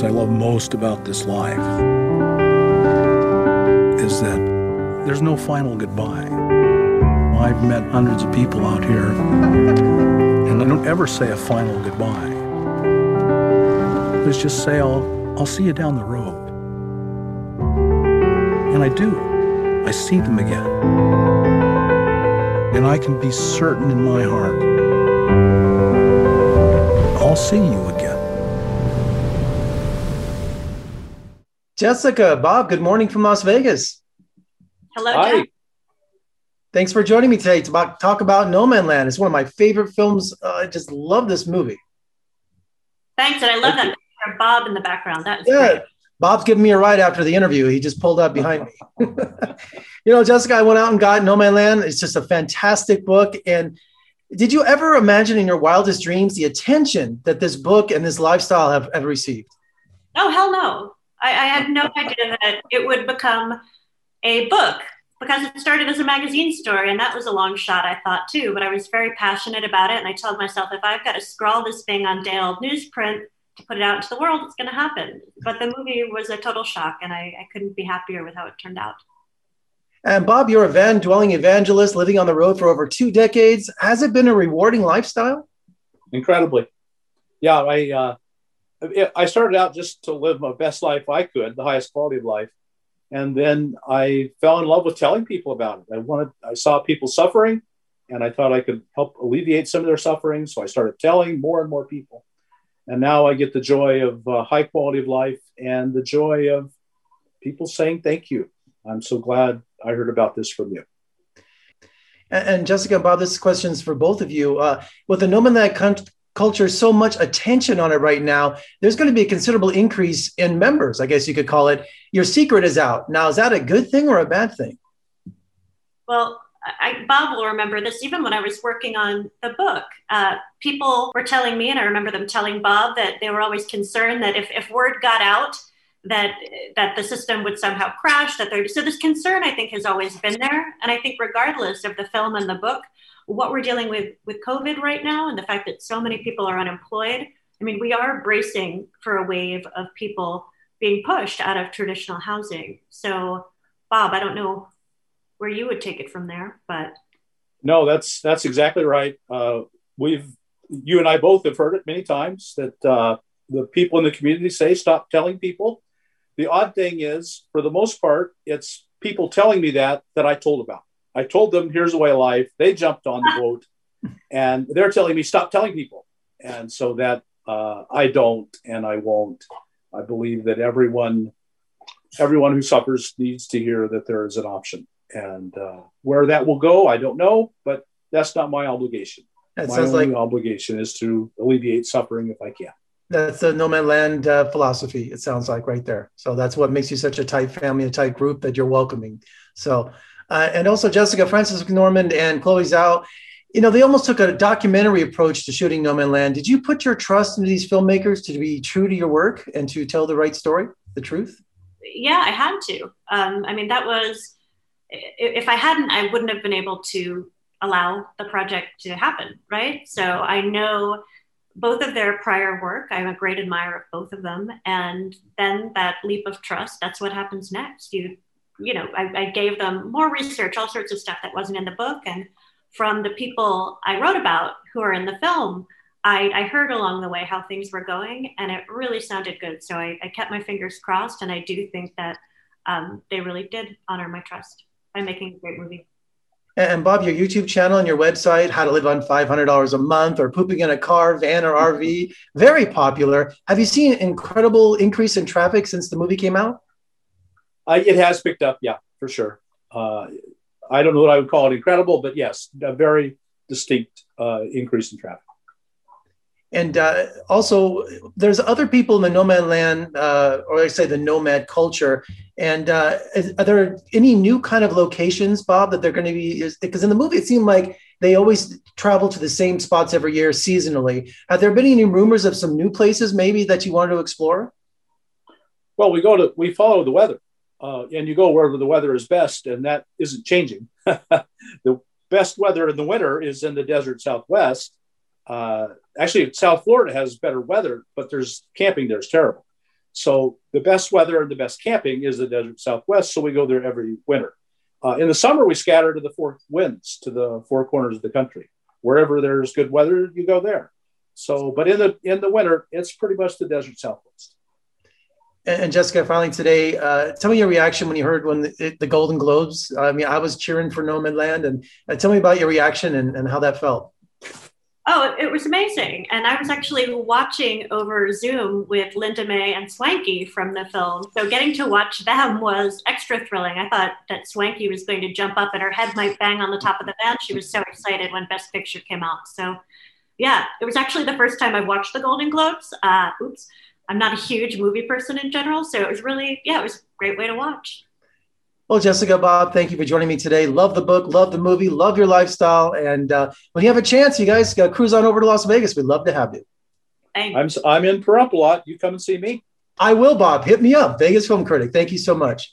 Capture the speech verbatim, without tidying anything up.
things I love most about this life is that there's no final goodbye. I've met hundreds of people out here, and I don't ever say a final goodbye. Let's just say, I'll, I'll see you down the road. And I do. I see them again. And I can be certain in my heart, I'll see you again. Jessica, Bob, good morning from Las Vegas. Hello, Hi. Jack. Thanks for joining me today to talk about No Man's Land. It's one of my favorite films. Uh, I just love this movie. Thanks, and I love Thank that picture of Bob in the background. That was yeah. great. Bob's giving me a ride after the interview. He just pulled up behind me. You know, Jessica, I went out and got No Man's Land. It's just a fantastic book. And did you ever imagine in your wildest dreams the attention that this book and this lifestyle have, have received? Oh, hell no. I, I had no idea that it would become a book, because it started as a magazine story, and that was a long shot, I thought, too. But I was very passionate about it, and I told myself, if I've got to scrawl this thing on day-old newsprint to put it out into the world, it's going to happen. But the movie was a total shock, and I, I couldn't be happier with how it turned out. And Bob, you're a van-dwelling evangelist living on the road for over two decades. Has it been a rewarding lifestyle? Incredibly. Yeah, I... Uh... I started out just to live my best life I could, the highest quality of life. And then I fell in love with telling people about it. I wanted, I saw people suffering, and I thought I could help alleviate some of their suffering. So I started telling more and more people. And now I get the joy of uh, high quality of life and the joy of people saying, thank you. I'm so glad I heard about this from you. And, and Jessica and Bob, this question is for both of you. Uh, with the Nomadland country, culture, so much attention on it right now, there's going to be a considerable increase in members, I guess you could call it. Your secret is out. Now, is that a good thing or a bad thing? Well, I, Bob will remember this. Even when I was working on the book, uh, people were telling me, and I remember them telling Bob, that they were always concerned that if, if word got out, that that the system would somehow crash. That there, so this concern, I think, has always been there. And I think regardless of the film and the book, what we're dealing with with COVID right now and the fact that so many people are unemployed. I mean, we are bracing for a wave of people being pushed out of traditional housing. So, Bob, I don't know where you would take it from there, but. No, that's that's exactly right. Uh, we've, you and I both have heard it many times that uh, the people in the community say, stop telling people. The odd thing is, for the most part, it's people telling me that, that I told about. I told them, here's the way of life. They jumped on the boat, and they're telling me, stop telling people. And so that uh, I don't, and I won't. I believe that everyone, everyone who suffers needs to hear that there is an option. And uh, where that will go, I don't know, but that's not my obligation. That my only like, obligation is to alleviate suffering if I can. That's the Nomadland uh, philosophy, it sounds like, right there. So that's what makes you such a tight family, a tight group that you're welcoming. So... Uh, and also Jessica, Frances McDormand and Chloé Zhao, you know, they almost took a documentary approach to shooting No Man's Land. Did you put your trust into these filmmakers to be true to your work and to tell the right story, the truth? Yeah, I had to. Um, I mean, that was, if I hadn't, I wouldn't have been able to allow the project to happen, right? So I know both of their prior work. I'm a great admirer of both of them. And then that leap of trust, that's what happens next. You you know, I, I gave them more research, all sorts of stuff that wasn't in the book. And from the people I wrote about who are in the film, I, I heard along the way how things were going, and it really sounded good. So I, I kept my fingers crossed, and I do think that um, they really did honor my trust by making a great movie. And Bob, your YouTube channel and your website, How to Live on five hundred dollars a Month or Pooping in a Car, Van, or R V, very popular. Have you seen an incredible increase in traffic since the movie came out? Uh, it has picked up, yeah, for sure. Uh, I don't know what I would call it, incredible, but yes, a very distinct uh, increase in traffic. And uh, also, there's other people in the Nomad Land, uh, or I say the nomad culture. And uh, is, are there any new kind of locations, Bob, that they're going to be? Because in the movie, it seemed like they always travel to the same spots every year seasonally. Have there been any rumors of some new places maybe that you wanted to explore? Well, we go to we follow the weather. Uh, and you go wherever the weather is best, and that isn't changing. The best weather in the winter is in the desert Southwest. Uh, actually, South Florida has better weather, but there's camping there is terrible. So the best weather and the best camping is the desert Southwest. So we go there every winter. Uh, in the summer, we scatter to the four winds, to the four corners of the country. Wherever there's good weather, you go there. So, but in the in the winter, it's pretty much the desert Southwest. And Jessica, finally today, uh, tell me your reaction when you heard when the, the Golden Globes. I mean, I was cheering for No Man's Land, and uh, tell me about your reaction and, and how that felt. Oh, it was amazing. And I was actually watching over Zoom with Linda May and Swanky from the film. So getting to watch them was extra thrilling. I thought that Swanky was going to jump up and her head might bang on the top of the bed. She was so excited when Best Picture came out. So yeah, it was actually the first time I watched the Golden Globes. Uh, oops, I'm not a huge movie person in general. So it was really, yeah, it was a great way to watch. Well, Jessica, Bob, thank you for joining me today. Love the book, love the movie, love your lifestyle. And uh, when you have a chance, you guys uh, cruise on over to Las Vegas. We'd love to have you. Thanks. I'm, I'm in Pahrump a lot. You come and see me. I will, Bob. Hit me up. Vegas Film Critic. Thank you so much.